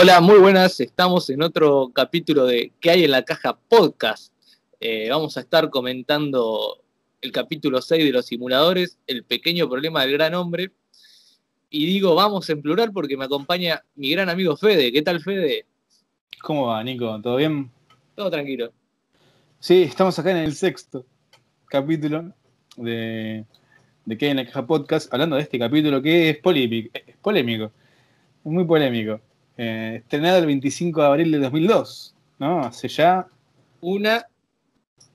Hola, muy buenas, estamos en otro capítulo de ¿Qué hay en la caja podcast? Vamos a estar comentando el capítulo 6 de Los Simuladores, el pequeño problema del gran hombre. Y digo vamos en plural porque me acompaña mi gran amigo Fede. ¿Qué tal, Fede? ¿Cómo va, Nico? ¿Todo bien? Todo tranquilo. Sí, estamos acá en el sexto capítulo de ¿Qué hay en la caja podcast? Hablando de este capítulo que es muy polémico. Estrenado el 25 de abril de 2002, ¿no? Hace ya una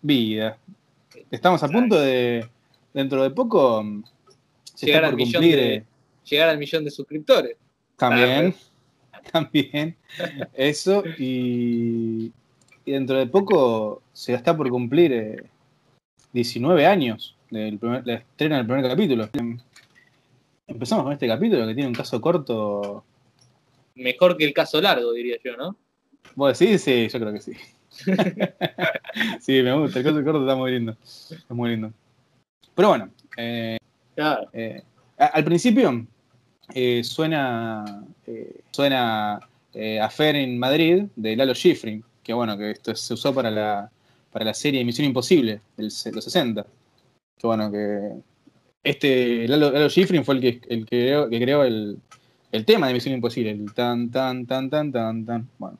vida. Estamos a punto de, dentro de poco, llegar al millón de, llegar al millón de suscriptores. También. Eso, y dentro de poco se está por cumplir 19 años del estreno del primer capítulo. Empezamos con este capítulo que tiene un caso corto. Mejor que el caso largo, diría yo, ¿no? ¿Vos decís? Sí, yo creo que sí. Sí, me gusta. El caso corto está muy lindo. Es muy lindo. Pero bueno. Claro. Al principio suena Affair in Madrid de Lalo Schifrin. Que bueno, que esto se usó para la serie Misión Imposible de los 60. Que bueno, que Lalo Schifrin fue el que creó el tema de Misión Imposible, el tan, tan, tan, tan, tan, tan. Bueno.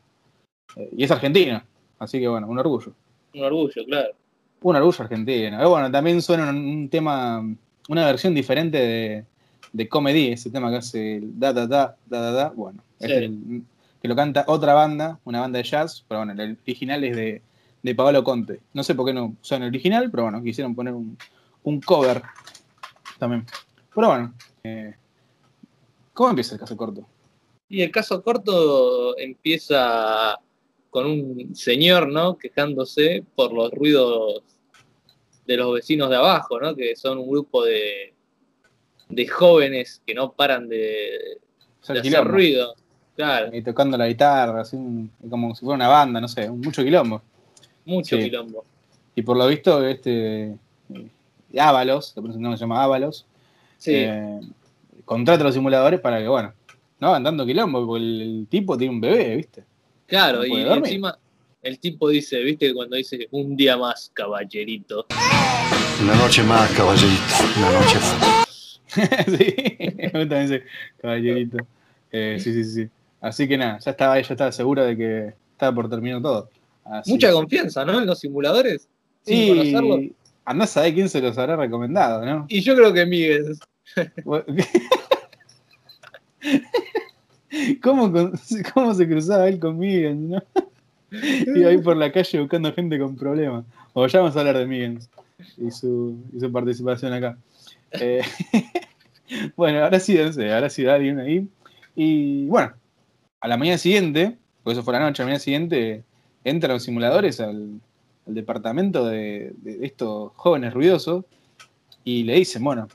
Y es argentino, así que bueno, un orgullo. Un orgullo, claro. Un orgullo argentino. Pero bueno, también suena un tema, una versión diferente de Comedy, ese tema que hace el da, da, da, da, da, da. Bueno, sí. Que lo canta otra banda, una banda de jazz, pero bueno, el original es de Paolo Conte. No sé por qué no suena el original, pero bueno, quisieron poner un cover también. Pero bueno, ¿cómo empieza el caso corto? Y el caso corto empieza con un señor, ¿no? Quejándose por los ruidos de los vecinos de abajo, ¿no? Que son un grupo de jóvenes que no paran de hacer ruido. Claro. Y tocando la guitarra, así como si fuera una banda, no sé, mucho quilombo. Mucho sí. Quilombo. Y por lo visto, Ábalos, no se llama Ábalos. Sí. Contrata a los simuladores para que, bueno, no hagan tanto quilombo, porque el tipo tiene un bebé, ¿viste? Claro, no, y encima el tipo dice, ¿viste? Cuando dice, un día más, caballerito. Una noche más, caballerito. Una noche más. Sí, también dice, caballerito. Sí. Así que nada, ya estaba seguro de que estaba por terminar todo. Así. Mucha confianza, ¿no? En los simuladores. Sí, sin conocerlo. Andá a saber quién se los habrá recomendado, ¿no? Y yo creo que Miguel. ¿Cómo se cruzaba él con Miguel, ¿no? Iba ahí por la calle buscando gente con problemas. O ya vamos a hablar de Miguel y su participación acá. Bueno, ahora sí, alguien ahí. Y bueno, a la mañana siguiente, porque eso fue la noche, a la mañana siguiente entran los simuladores al departamento de estos jóvenes ruidosos y le dicen, bueno,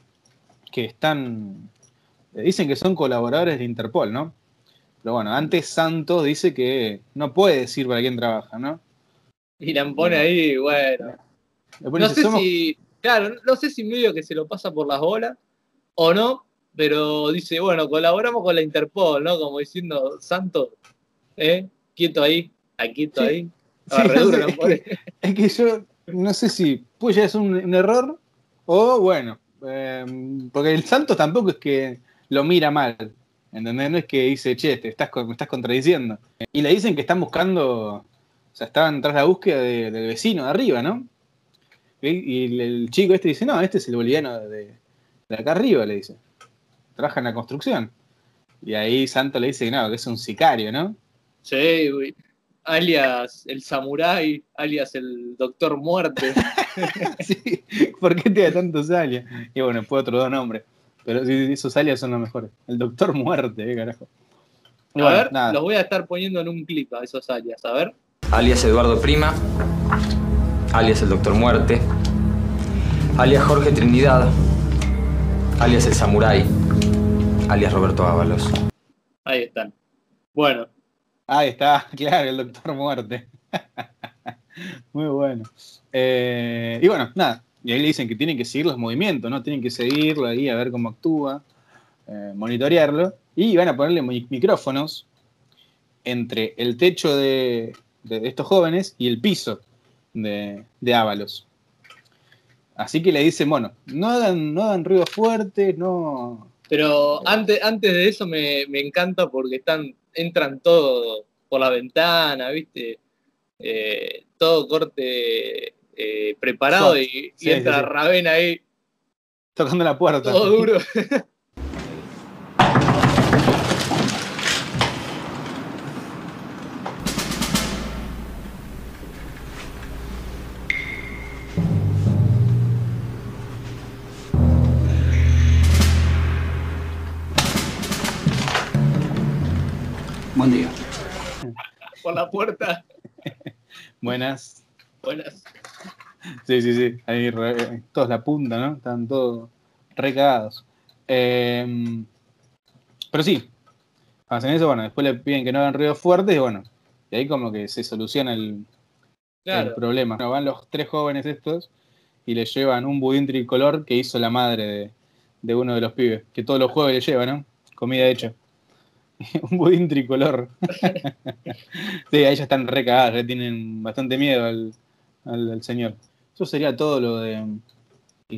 que están, dicen que son colaboradores de Interpol, ¿no? Pero bueno, antes Santos dice que no puede decir para quién trabaja, ¿no? Y la pone ahí, bueno. No sé si, claro, no sé si medio que se lo pasa por las bolas o no, pero dice, bueno, colaboramos con la Interpol, ¿no? Como diciendo, Santos, quieto ahí. Sí, no sé, es que yo no sé si pues ya es un error o bueno. Porque el Santos tampoco es que lo mira mal, ¿entendés? No es que dice, che, me estás contradiciendo. Y le dicen que están buscando, o sea, estaban tras la búsqueda del vecino de arriba, ¿no? Y el chico este dice, no, este es el boliviano de acá arriba, le dice. Trabaja en la construcción. Y ahí Santos le dice que no, que es un sicario, ¿no? Sí, güey. Alias el samurái, alias el doctor muerte. Sí, ¿por qué te da tantos alias? Y bueno, después otros dos nombres. Pero sí, esos alias son los mejores. El doctor muerte, carajo. A bueno, ver, nada. Los voy a estar poniendo en un clip a esos alias, a ver. Alias Eduardo Prima, alias el doctor muerte, alias Jorge Trinidad, alias el samurái, alias Roberto Ábalos. Ahí están. Bueno. Ahí está, claro, el doctor muerte. Muy bueno. Y bueno, nada. Y ahí le dicen que tienen que seguir los movimientos, ¿no? Tienen que seguirlo ahí, a ver cómo actúa, monitorearlo. Y van a ponerle micrófonos entre el techo de estos jóvenes y el piso de Ábalos. Así que le dicen, bueno, no hagan ruido fuerte, no... Pero antes de eso me encanta porque entran todos por la ventana, ¿viste? Todo corte preparado, so, y entra sí. Ravena ahí. Tocando la puerta. Todo duro. Buen día. Por la puerta. Buenas. Sí. Ahí todos la punta, ¿no? Están todos recagados. Pero sí, hacen eso, bueno, después le piden que no hagan ruidos fuertes y bueno, y ahí como que se soluciona el problema. Bueno, van los tres jóvenes estos y le llevan un budín tricolor que hizo la madre de uno de los pibes, que todos los jueves le lleva, ¿no? Comida hecha. Un budín tricolor. Sí, ahí ya están recagadas, ya tienen bastante miedo al señor. Eso sería todo lo del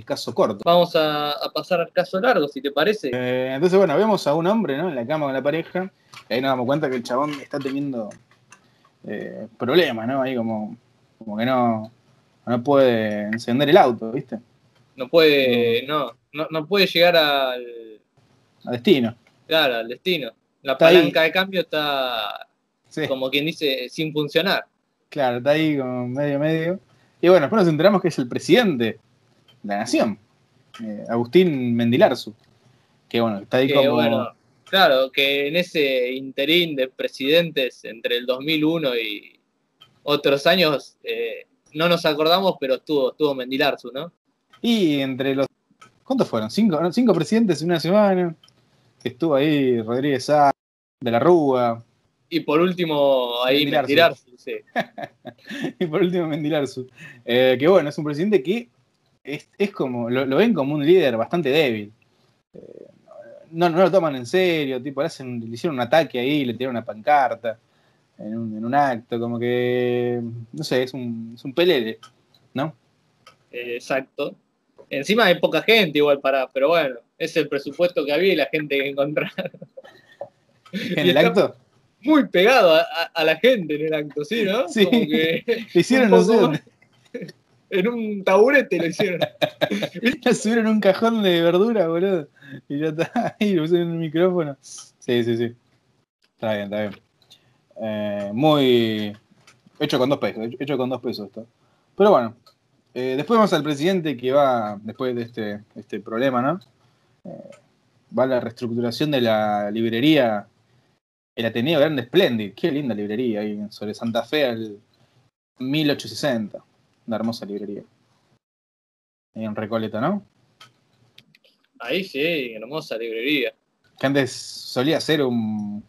caso corto. Vamos a pasar al caso largo, si te parece. Entonces, bueno, vemos a un hombre, ¿no? En la cama con la pareja. Y ahí nos damos cuenta que el chabón está teniendo problemas, ¿no? Ahí como que no puede encender el auto, ¿viste? No puede llegar al destino. Claro, al destino. La palanca de cambio está, sí, como quien dice, sin funcionar. Claro, está ahí como medio. Y bueno, después nos enteramos que es el presidente de la nación, Agustín Mendilaharzu. Que bueno, está ahí que, como... Bueno, claro, que en ese interín de presidentes entre el 2001 y otros años, no nos acordamos, pero estuvo Mendilaharzu, ¿no? Y entre los... ¿Cuántos fueron? ¿Cinco presidentes en una semana? Estuvo ahí Rodríguez Sanz, de la Rúa. Y por último, ahí Mendilaharzu. Sí. Y por último, Mendilaharzu. Que bueno, es un presidente que es como, lo ven como un líder bastante débil. No lo toman en serio, tipo, le hicieron un ataque ahí, le tiraron una pancarta en un acto, como que, no sé, es un pelele, ¿no? Exacto. Encima hay poca gente igual pero bueno, es el presupuesto que había y la gente que encontraron. ¿En el acto? Muy pegado a la gente en el acto, ¿sí, no? Sí, como que lo hicieron nosotros. En un taburete lo hicieron. Lo subieron un cajón de verdura, boludo. Y ya está ahí, lo pusieron en un micrófono. Sí. Está bien. Muy... Hecho con dos pesos esto. Pero bueno. Después vamos al presidente que va, después de este problema, ¿no? Va a la reestructuración de la librería El Ateneo Grande Splendid. Qué linda librería ahí, sobre Santa Fe al 1860. Una hermosa librería. Ahí en Recoleta, ¿no? Ahí sí, hermosa librería. Que antes solía ser un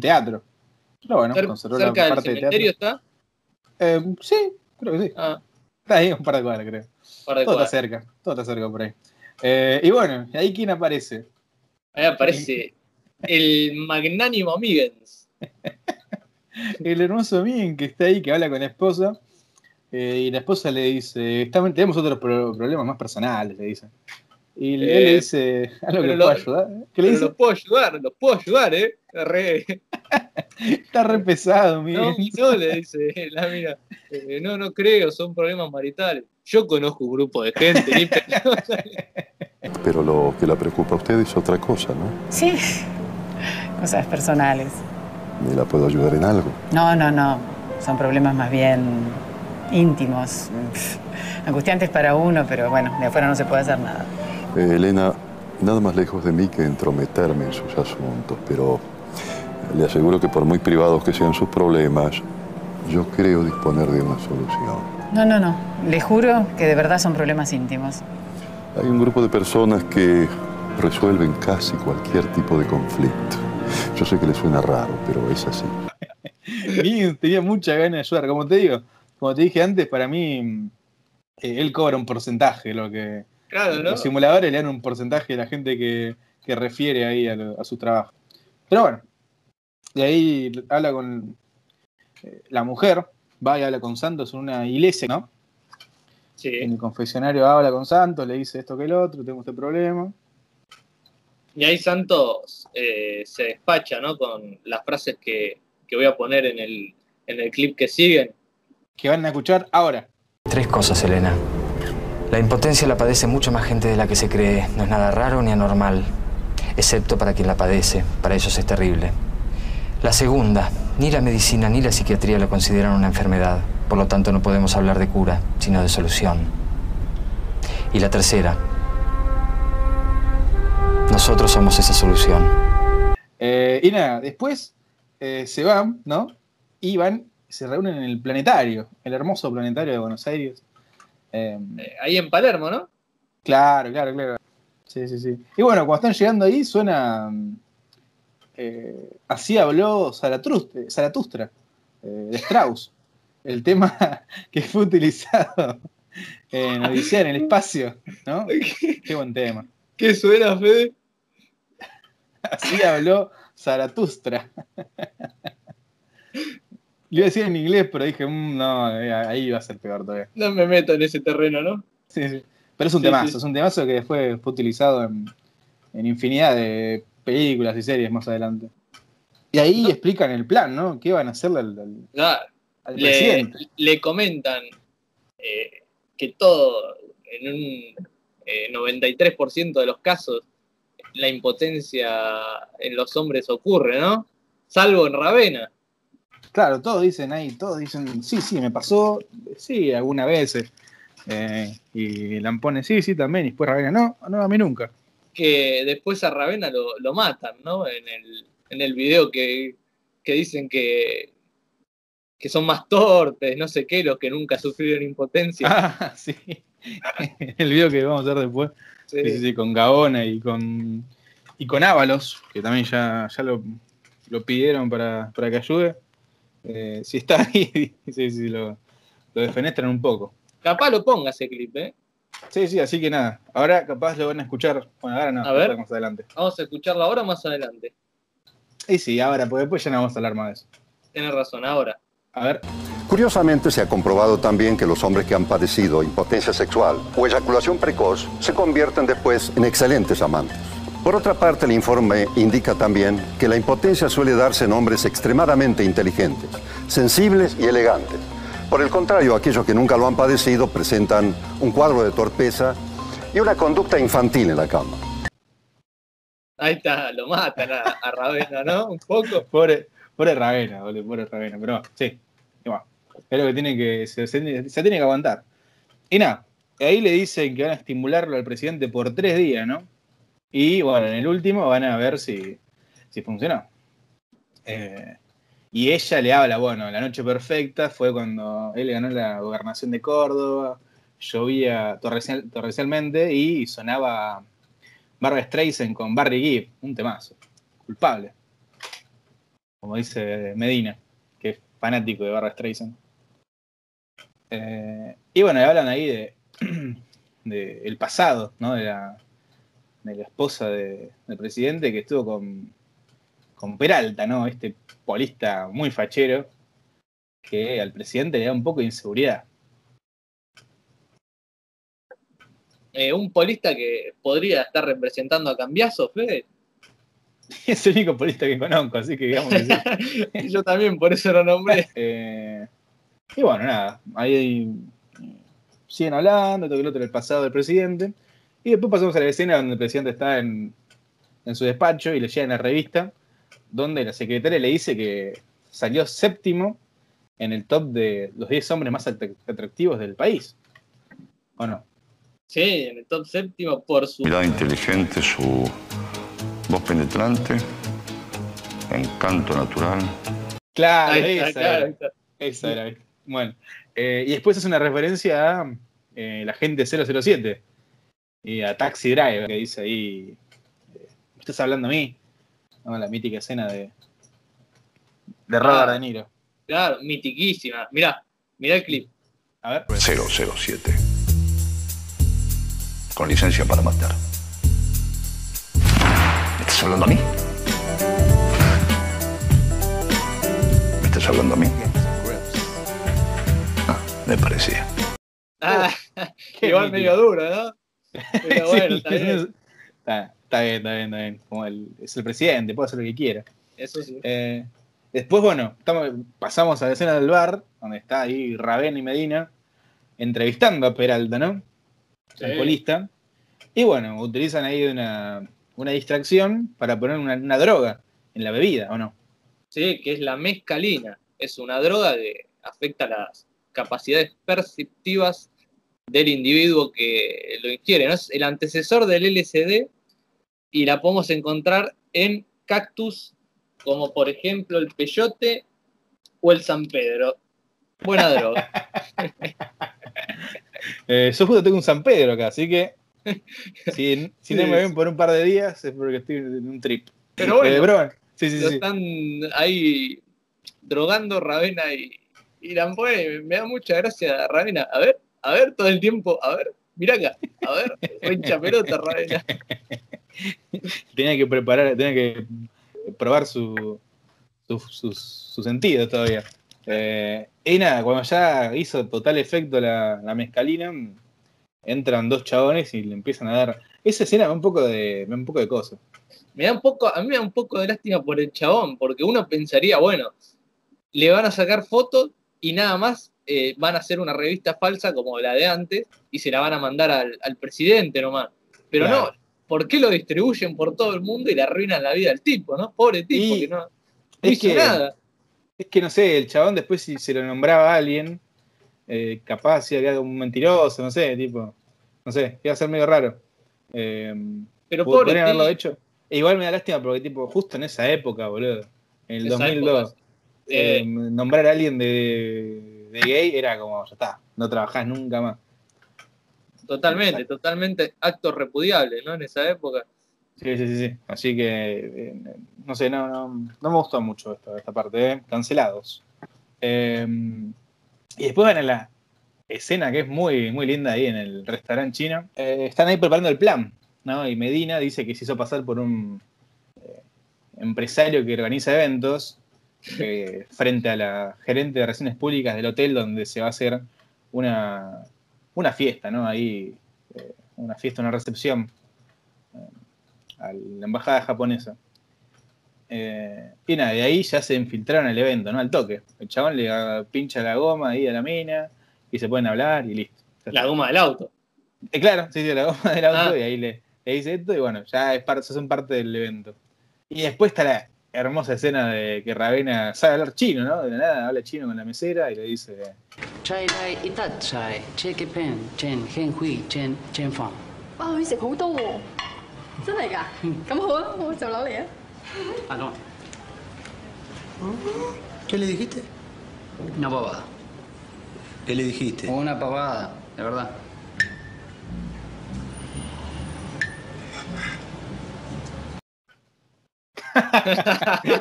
teatro. Pero bueno, conservó la parte del cementerio. ¿Está? Sí, creo que sí. Ah. Está ahí un par de cuadras, creo. Todo está cerca por ahí. Y bueno, ahí ¿quién aparece? Ahí aparece el magnánimo Miggins. El hermoso Miggins que está ahí, que habla con la esposa. Y la esposa le dice, tenemos otros problemas más personales, le dice. Y él le dice, algo que los puedo ayudar. ¿Qué le dice? Los puedo ayudar, ¿eh? Está re pesado, mire. No, le dice la mina. No creo, son problemas maritales. Yo conozco un grupo de gente. Pero lo que la preocupa a usted es otra cosa, ¿no? Sí, cosas personales. ¿Y la puedo ayudar en algo? No. Son problemas más bien íntimos. Angustiantes para uno, pero bueno, de afuera no se puede hacer nada. Elena, nada más lejos de mí que entrometerme en sus asuntos, pero le aseguro que por muy privados que sean sus problemas, yo creo disponer de una solución. No. Le juro que de verdad son problemas íntimos. Hay un grupo de personas que resuelven casi cualquier tipo de conflicto. Yo sé que le suena raro, pero es así. Tenía mucha ganas de ayudar. Como te dije antes, para mí, él cobra un porcentaje. Claro, ¿no? Los simuladores le dan un porcentaje a la gente que refiere ahí a su trabajo. Pero bueno, De ahí habla con la mujer, va y habla con Santos en una iglesia, ¿no? Sí. En el confesionario habla con Santos, le dice esto que el otro, tengo este problema. Y ahí Santos se despacha, ¿no? Con las frases que voy a poner en el clip que siguen. Que van a escuchar ahora. Tres cosas, Elena. La impotencia la padece mucha más gente de la que se cree. No es nada raro ni anormal, excepto para quien la padece. Para ellos es terrible. La segunda, ni la medicina ni la psiquiatría la consideran una enfermedad. Por lo tanto, no podemos hablar de cura, sino de solución. Y la tercera, nosotros somos esa solución. Y nada, después se van, ¿no? Y van, se reúnen en el planetario, el hermoso planetario de Buenos Aires. Ahí en Palermo, ¿no? Claro. Sí. Y bueno, cuando están llegando ahí suena Así habló Zaratustra de Strauss, el tema que fue utilizado en Odisea en el Espacio, ¿no? Qué buen tema. ¿Qué suena, Fede? Así habló Zaratustra. Le iba a decir en inglés, pero dije, no, ahí va a ser peor todavía. No me meto en ese terreno, ¿no? Sí. Pero es un temazo, sí. Es un temazo que después fue utilizado en infinidad de películas y series más adelante. Y ahí explican el plan, ¿no? ¿Qué van a hacerle al presidente? Le comentan que todo, en un 93% de los casos, la impotencia en los hombres ocurre, ¿no? Salvo en Ravenna. Claro, todos dicen, sí, me pasó, sí, algunas veces. Y Lampone sí, también, y después Ravenna, no, a mí nunca. Que después a Ravenna lo matan, ¿no? En el video que dicen que son más torpes, no sé qué, los que nunca sufrieron impotencia. Ah, sí. El video que vamos a ver después, sí, con Gaona y con Ábalos, que también ya lo pidieron para que ayude. Si está ahí, sí, lo desfenestran un poco. Capaz lo ponga ese clip, ¿eh? Sí, así que nada. Ahora capaz lo van a escuchar. Bueno, ahora no, a ver, más adelante. ¿Vamos a escucharlo ahora o más adelante? Sí, ahora, porque después ya no vamos a hablar más de eso. Tienes razón, ahora. A ver. Curiosamente se ha comprobado también que los hombres que han padecido impotencia sexual o eyaculación precoz se convierten después en excelentes amantes. Por otra parte, el informe indica también que la impotencia suele darse en hombres extremadamente inteligentes, sensibles y elegantes. Por el contrario, aquellos que nunca lo han padecido presentan un cuadro de torpeza y una conducta infantil en la cama. Ahí está, lo matan a Ravenna, ¿no? Un poco. Pobre Ravenna, boludo, pobre Ravenna. Pero bueno, sí, bueno, es lo que tiene que, se tiene que aguantar. Y nada, ahí le dicen que van a estimularlo al presidente por 3 días, ¿no? Y bueno, en el último van a ver si funcionó. Y ella le habla, bueno, la noche perfecta fue cuando él ganó la gobernación de Córdoba, llovía torrencialmente y sonaba Barbra Streisand con Barry Gibb, un temazo, culpable. Como dice Medina, que es fanático de Barbra Streisand. Y bueno, le hablan ahí de el pasado, ¿no? De la esposa del presidente, que estuvo con Peralta, ¿no? Este polista muy fachero que al presidente le da un poco de inseguridad. Un polista que podría estar representando a Cambiaso, Fede. Es el único polista que conozco, así que digamos que sí. Yo también, por eso lo nombré. Y bueno, nada, ahí siguen hablando, todo el otro, el pasado del presidente. Y después pasamos a la escena donde el presidente está en su despacho y le llega en la revista, donde la secretaria le dice que salió 7º en el top de los 10 hombres más atractivos del país. ¿O no? Sí, en el top 7 por su mirada inteligente, su voz penetrante, encanto natural. Claro, esa era. Bueno, y después hace una referencia a la gente 007. Y a Taxi Driver, que dice ahí, ¿me estás hablando a mí? No, la mítica escena de Robert De Niro. Claro, mitiquísima. Mirá el clip. A ver. 007. Con licencia para matar. ¿Me estás hablando a mí? hablando a mí? Ah, me parecía. Ah, igual medio duro, ¿no? Pero bueno, sí, está bien. Como es el presidente, puede hacer lo que quiera. Eso sí. Después, bueno, pasamos a la escena del bar, donde está ahí Ravena y Medina entrevistando a Peralta, ¿no? Sí. Al colista. Y bueno, utilizan ahí una distracción para poner una droga en la bebida, ¿o no? Sí, que es la mescalina. Es una droga que afecta las capacidades perceptivas del individuo que lo ingiere, ¿no? Es el antecesor del LSD y la podemos encontrar en cactus como por ejemplo el peyote o el San Pedro. Buena droga. Yo justo tengo un San Pedro acá, así que si no me ven por un par de días es porque estoy en un trip. Pero bueno, sí. Están ahí drogando Ravena y Lampoe. Me da mucha gracia Ravena. A ver, todo el tiempo, a ver, mirá acá, a ver, pincha pelota, Ravena. Tenía que probar su sentido todavía. Y nada, cuando ya hizo total efecto la mezcalina, entran dos chabones y le empiezan a dar. Esa escena me da un poco de cosas. A mí me da un poco de lástima por el chabón, porque uno pensaría, bueno, le van a sacar fotos y nada más. Van a hacer una revista falsa como la de antes y se la van a mandar al presidente nomás. Pero claro. No, ¿por qué lo distribuyen por todo el mundo y le arruinan la vida al tipo, no? Pobre tipo, y que no hizo nada. Es que no sé, el chabón después si se lo nombraba a alguien, capaz si había un mentiroso, no sé, iba a ser medio raro. Pero podrían haberlo hecho. Igual me da lástima porque tipo justo en esa época, boludo, en el 2002, nombrar a alguien de gay era como, ya está, no trabajás nunca más. Totalmente acto repudiable, ¿no? En esa época. Sí. Así que, no sé, no me gustó mucho esta parte, ¿eh? Cancelados. Y después van a la escena que es muy, muy linda ahí en el restaurante chino. Están ahí preparando el plan, ¿no? Y Medina dice que se hizo pasar por un empresario que organiza eventos. Frente a la gerente de relaciones públicas del hotel donde se va a hacer una fiesta, ¿no? Ahí, una recepción a la embajada japonesa. Y nada, de ahí ya se infiltraron el evento, ¿no? Al toque. El chabón le pincha la goma ahí a la mina y se pueden hablar y listo. La goma del auto. Claro, sí, la goma del auto. Y ahí le dice esto y bueno, ya son parte del evento. Y después está la hermosa escena de que Ravena sabe hablar chino, ¿no? De la nada, habla chino con la mesera y le dice... Ah, no. ¿Qué le dijiste? Una pavada. ¿Qué le dijiste? Una pavada, de verdad.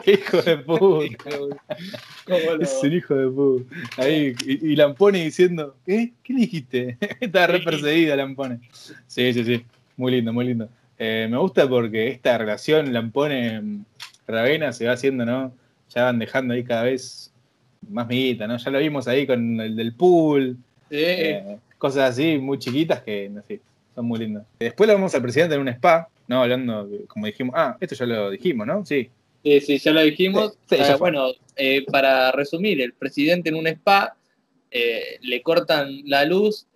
Hijo de puta. Es un hijo de puta. Ahí, y Lampone diciendo, ¿eh? ¿Qué le dijiste? Estaba re perseguida Lampone. Sí. Muy lindo, muy lindo. Me gusta porque esta relación Lampone-Ravena se va haciendo, ¿no? Ya van dejando ahí cada vez más miguita, ¿no? Ya lo vimos ahí con el del pool. Sí. Cosas así muy chiquitas que, no sé, son muy lindas. Después lo vemos al presidente en un spa. No, hablando, como dijimos... Ah, esto ya lo dijimos, ¿no? Sí. Sí, ya lo dijimos. Sí, ya bueno, para resumir, el presidente en un spa, le cortan la luz,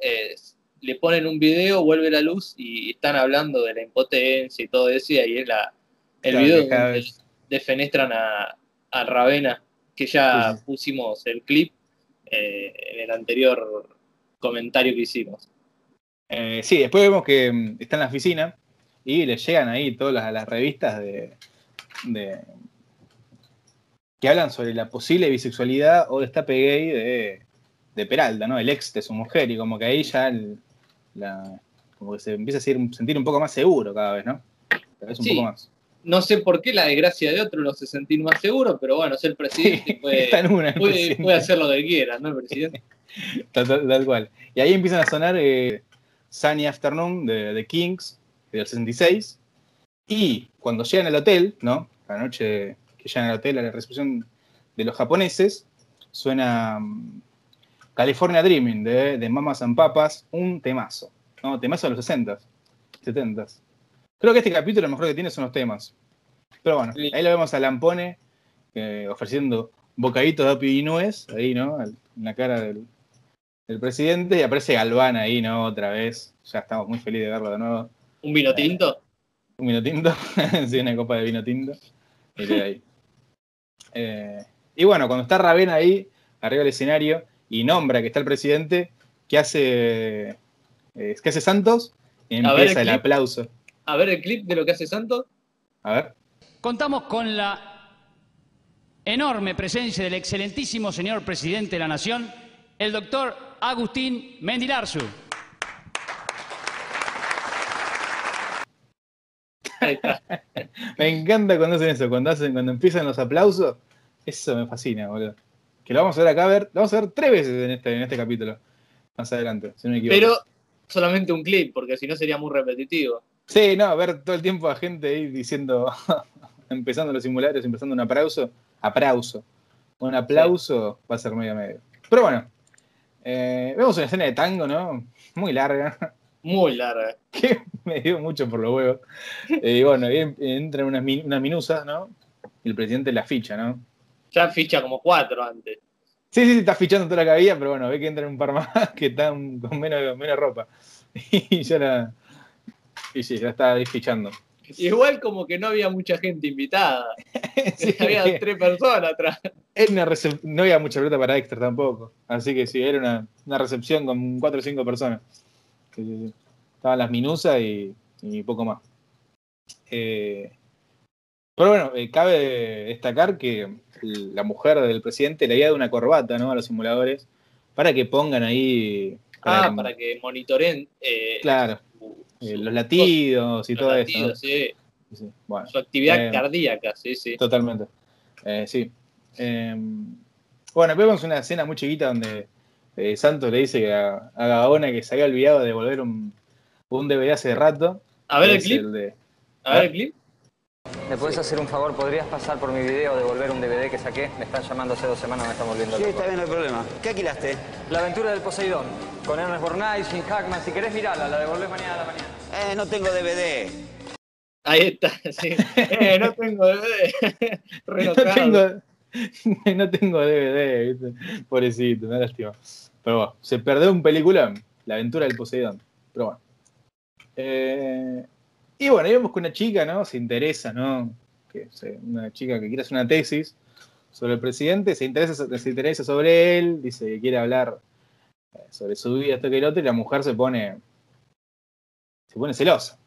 le ponen un video, vuelve la luz y están hablando de la impotencia y todo eso, y ahí es el video donde defenestran a Ravena, que ya pusimos el clip en el anterior comentario que hicimos. Sí, después vemos que está en la oficina, y le llegan ahí todas las revistas que hablan sobre la posible bisexualidad o destape gay de Peralta, ¿no? El ex de su mujer, y como que ahí ya como que se empieza a sentir un poco más seguro cada vez, ¿no? Cada vez un poco más. No sé por qué la desgracia de otro lo hace sentir más seguro, pero bueno, es el presidente, puede hacer lo que quiera, ¿no? El presidente. Tal cual. Y ahí empiezan a sonar Sunny Afternoon de The Kinks, del 66, y cuando llegan al hotel, ¿no? La noche que llegan al hotel a la recepción de los japoneses, suena California Dreaming de Mamas and Papas, un temazo, ¿no? Temazo de los 60s, 70s. Creo que este capítulo lo mejor que tiene son los temas. Pero bueno, ahí lo vemos a Lampone ofreciendo bocaditos de apio y nuez, ahí, ¿no? En la cara del presidente, y aparece Galván ahí, ¿no? Otra vez, ya estamos muy felices de verlo de nuevo. ¿Un vino tinto? Un vino tinto, sí, una copa de vino tinto. Ahí. Y bueno, cuando está Ravena ahí, arriba del escenario, y nombra que está el presidente, ¿qué hace Santos? Y empieza el aplauso. A ver el clip de lo que hace Santos. A ver. Contamos con la enorme presencia del excelentísimo señor presidente de la Nación, el doctor Agustín Mendilaharzu. Me encanta cuando hacen eso, cuando empiezan los aplausos. Eso me fascina, boludo. Que lo vamos a ver acá, lo vamos a ver 3 veces en este capítulo, más adelante, si no me equivoco. Pero solamente un clip, porque si no sería muy repetitivo. Sí, no, ver todo el tiempo a gente ahí diciendo, empezando los simuladores, empezando un aplauso. Un aplauso va a ser medio a medio. Pero bueno, vemos una escena de tango, ¿no? Muy larga. Muy larga. Que me dio mucho por los huevos. Y bueno, entran unas minusas, ¿no? Y el presidente la ficha, ¿no? Ya ficha como 4 antes. Sí, está fichando toda la cabida, pero bueno, ve que entran un par más que están con menos ropa. Y ya la... Y sí, ya está fichando. Igual como que no había mucha gente invitada. Sí, había 3 personas atrás. No había mucha plata para extra tampoco. Así que sí, era una recepción con 4 o 5 personas. Sí. Estaban las minusas y poco más. Pero bueno, cabe destacar que la mujer del presidente le había dado una corbata, ¿no? A los simuladores para que pongan ahí... para que monitoren... claro. Los latidos y todo eso, ¿no? Sí. Bueno, su actividad cardíaca, sí. Totalmente. Sí. Bueno, vemos una escena muy chiquita donde Santos le dice a Gaona que se había olvidado de devolver un DVD hace rato. A ver el clip. A ver el clip. ¿Me podés hacer un favor? ¿Podrías pasar por mi video, devolver un DVD que saqué? Me están llamando hace 2 semanas, me están volviendo. Sí, está bien, no hay problema. ¿Qué alquilaste? La aventura del Poseidón, con Ernest Borgnine, sin Hackman. Si querés mirala, la devolvés mañana a la mañana. No tengo DVD. Ahí está, sí. No tengo DVD. No tengo DVD, ¿viste? Pobrecito, me lastima. Pero bueno, se perdió un peliculón, La aventura del Poseidón. Pero bueno. Y bueno, ahí vemos que una chica, ¿no? Se interesa, ¿no? Una chica que quiere hacer una tesis sobre el presidente, se interesa sobre él, dice que quiere hablar sobre su vida, esto que el otro, y la mujer se pone celosa.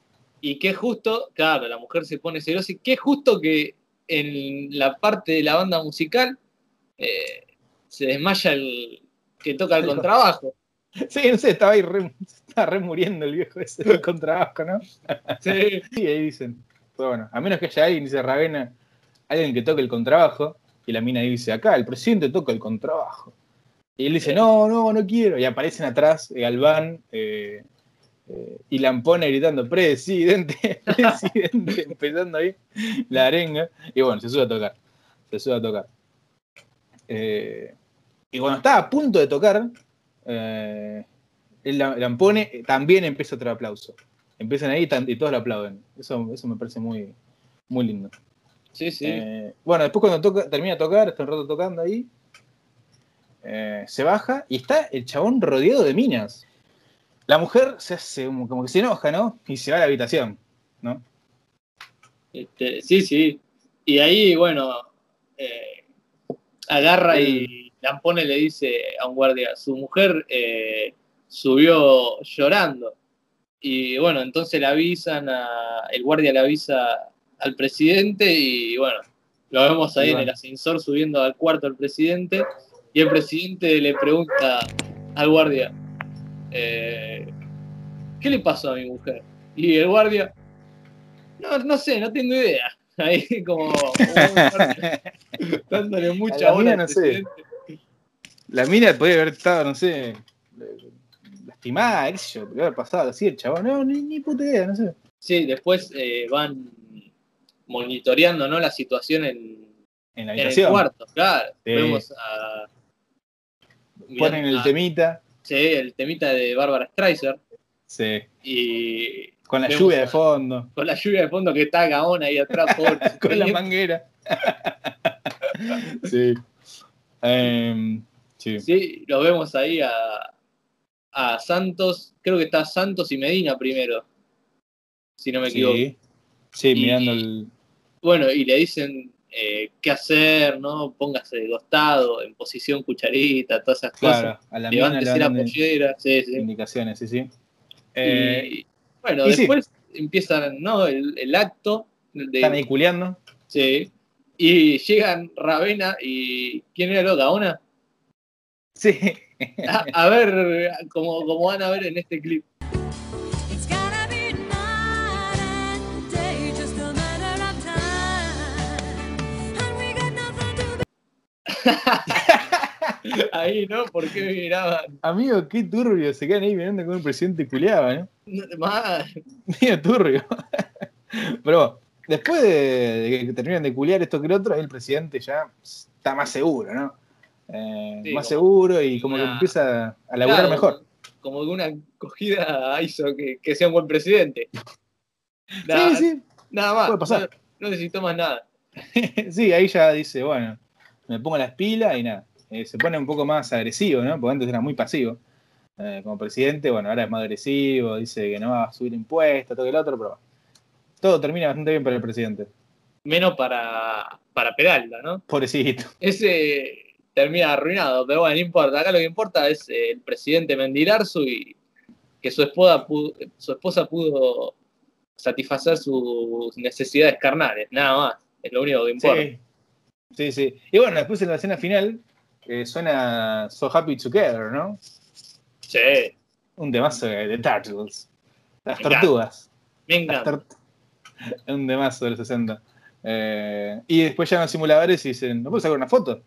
Y qué justo, claro, la mujer se pone celosa, y qué justo que en la parte de la banda musical se desmaya el que toca el contrabajo. Sí, no sé, estaba ahí estaba re muriendo el viejo ese del contrabajo, ¿no? Sí. Y ahí dicen, pues bueno, a menos que haya alguien, dice Ravena, alguien que toque el contrabajo, y la mina ahí dice, acá, el presidente toca el contrabajo. Y él dice, no quiero. Y aparecen atrás Galván y Lampone gritando, presidente, empezando ahí la arenga. Y bueno, se sube a tocar. Y cuando estaba a punto de tocar, Lampone también empieza otro aplauso. Empiezan ahí y todos lo aplauden. Eso me parece muy, muy lindo. Sí. Bueno, después cuando termina de tocar, está un rato tocando ahí, se baja y está el chabón rodeado de minas. La mujer se hace como que se enoja, ¿no? Y se va a la habitación, ¿no? Sí. Y ahí, bueno, agarra y Lampone le dice a un guardia, su mujer subió llorando. Y bueno, entonces el guardia le avisa al presidente y bueno, lo vemos ahí en el ascensor subiendo al cuarto al presidente y el presidente le pregunta al guardia, ¿qué le pasó a mi mujer? Y el guardia, no sé, no tengo idea. Ahí como dándole mucha bola al presidente. La mina podría haber estado, no sé, lastimada, qué sé yo, podría haber pasado así el chabón, ni puta idea, no sé. Sí, después van monitoreando, ¿no? La situación en el cuarto, claro. Sí. Vemos a Ponen el temita. Sí, el temita de Barbra Streisand. Sí. Y con la lluvia de fondo. Con la lluvia de fondo que está Gaón ahí atrás. Con la manguera. Sí. Sí. Sí, lo vemos ahí a Santos. Creo que está Santos y Medina primero, si no me equivoco. Sí, sí, mirando el... Bueno, y le dicen qué hacer, ¿no? Póngase de costado, en posición cucharita, todas esas cosas. A la levántese la pollera. Sí, sí. Indicaciones, sí, sí. Y bueno, y después sí empiezan, ¿no? El acto. Están culeando. Sí. Y llegan Ravena y... ¿Quién era loca? ¿Gaona? Sí. A ver, como van a ver en este clip. Ahí, ¿no? ¿Por qué miraban? Amigo, qué turbio. Se quedan ahí mirando con un presidente culeaba, ¿no? Mal. Mío turbio. Pero después de que terminan de culear esto que el otro, el presidente ya está más seguro, ¿no? Sí, más seguro y como que empieza a laburar mejor. Como de una cogida hizo que sea un buen presidente. Nada, sí, sí. Nada más. Puede pasar. No necesito más nada. Sí, ahí ya dice, bueno, me pongo las pilas y nada. Se pone un poco más agresivo, ¿no? Porque antes era muy pasivo. Como presidente, bueno, ahora es más agresivo, dice que no va a subir impuestos, todo el otro, pero todo termina bastante bien para el presidente. Menos para Peralta, ¿no? Pobrecito. Ese termina arruinado, pero bueno, no importa. Acá lo que importa es el presidente Mendilaharzu y que su esposa pudo satisfacer sus necesidades carnales, nada más. Es lo único que importa. Sí, sí, sí. Y bueno, después en la escena final suena So Happy Together, ¿no? Sí. Un temazo de Turtles. Las tortugas. Me encanta. Un temazo de los 60. Y después ya en los simuladores y dicen, ¿no puedo sacar una foto?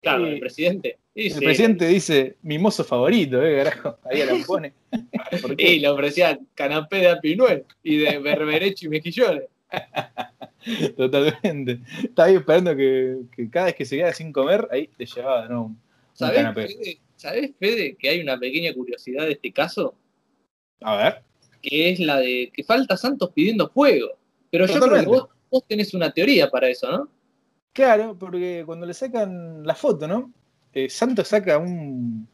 Claro, el presidente. Y el presidente dice, mi mozo favorito, carajo. Ahí la pone. Y le ofrecía canapé de pinuel y de berberecho y mejillones. Totalmente. Estaba ahí esperando que cada vez que se quedaba sin comer, ahí te llevaba de nuevo un canapé. ¿Sabés, Fede, que hay una pequeña curiosidad de este caso? A ver. Que es la de que falta Santos pidiendo fuego. Pero totalmente. Yo creo que vos tenés una teoría para eso, ¿no? Claro, porque cuando le sacan la foto, ¿no? Santos saca un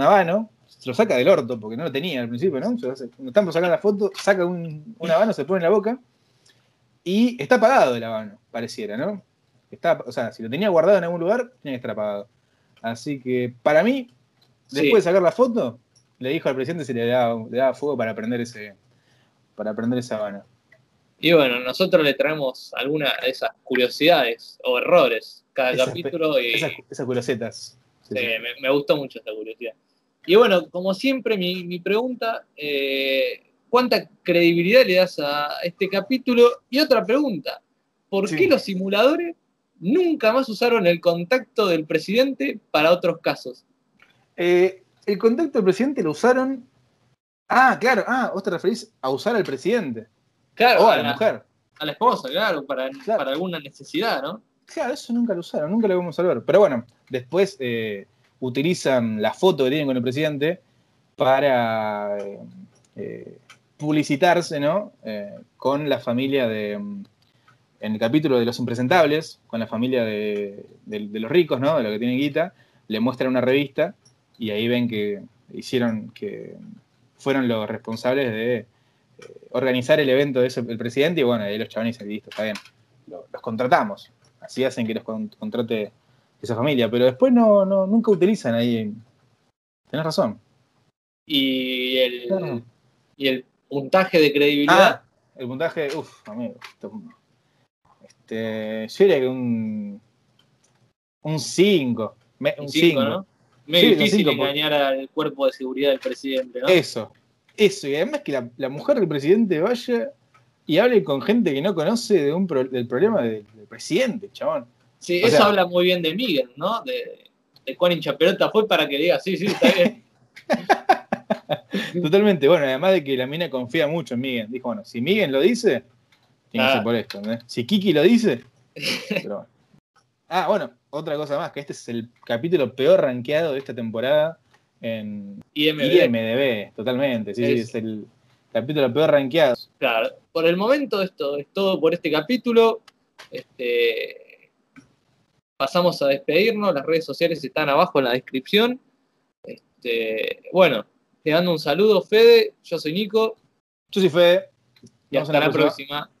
habano, se lo saca del orto, porque no lo tenía al principio, ¿no? Cuando están por sacar la foto, saca un habano, se pone en la boca, y está apagado el habano, pareciera, ¿no? O sea, si lo tenía guardado en algún lugar, tenía que estar apagado. Así que, para mí, después de sacar la foto, le dijo al presidente si le daba fuego para prender ese habano. Y bueno, nosotros le traemos alguna de esas curiosidades o errores cada capítulo. Esas curiosetas. Sí, me gustó mucho esta curiosidad. Y bueno, como siempre, mi pregunta, ¿cuánta credibilidad le das a este capítulo? Y otra pregunta, ¿por qué los simuladores nunca más usaron el contacto del presidente para otros casos? El contacto del presidente lo usaron... Ah, claro, vos te referís a usar al presidente. Claro, o a la mujer. A la esposa, claro, para alguna necesidad, ¿no? Claro, eso nunca lo usaron, nunca lo vamos a ver. Pero bueno, después utilizan la foto que tienen con el presidente para publicitarse, ¿no? Con la familia en el capítulo de Los Impresentables, con la familia de los ricos, ¿no? De los que tienen guita, le muestran una revista y ahí ven que fueron los responsables de organizar el evento de el presidente, y bueno, ahí los chavales dicen, listo, está bien, los contratamos, así hacen que los contrate esa familia, pero después nunca utilizan ahí. Tenés razón. Y el puntaje de credibilidad. El puntaje, amigo, yo diría que un 5, un 5, ¿no? Muy difícil engañar al cuerpo de seguridad del presidente, ¿no? Eso, y además que la mujer del presidente vaya y hable con gente que no conoce del problema del presidente, chabón. Sí, eso habla muy bien de Miguel, ¿no? De cuán hincha pelota fue para que diga, sí, está bien. Totalmente, bueno, además de que la mina confía mucho en Miguel. Dijo, bueno, si Miguel lo dice, tiene que ser por esto, ¿no? Si Kiki lo dice, pero bueno. Ah, bueno, otra cosa más, que este es el capítulo peor rankeado de esta temporada en IMDB, totalmente. Sí, es el capítulo peor rankeado. Claro, por el momento esto es todo por este capítulo. Pasamos a despedirnos, las redes sociales están abajo en la descripción. Bueno, te mando un saludo, Fede, yo soy Nico. Yo soy Fede. Y hasta la próxima.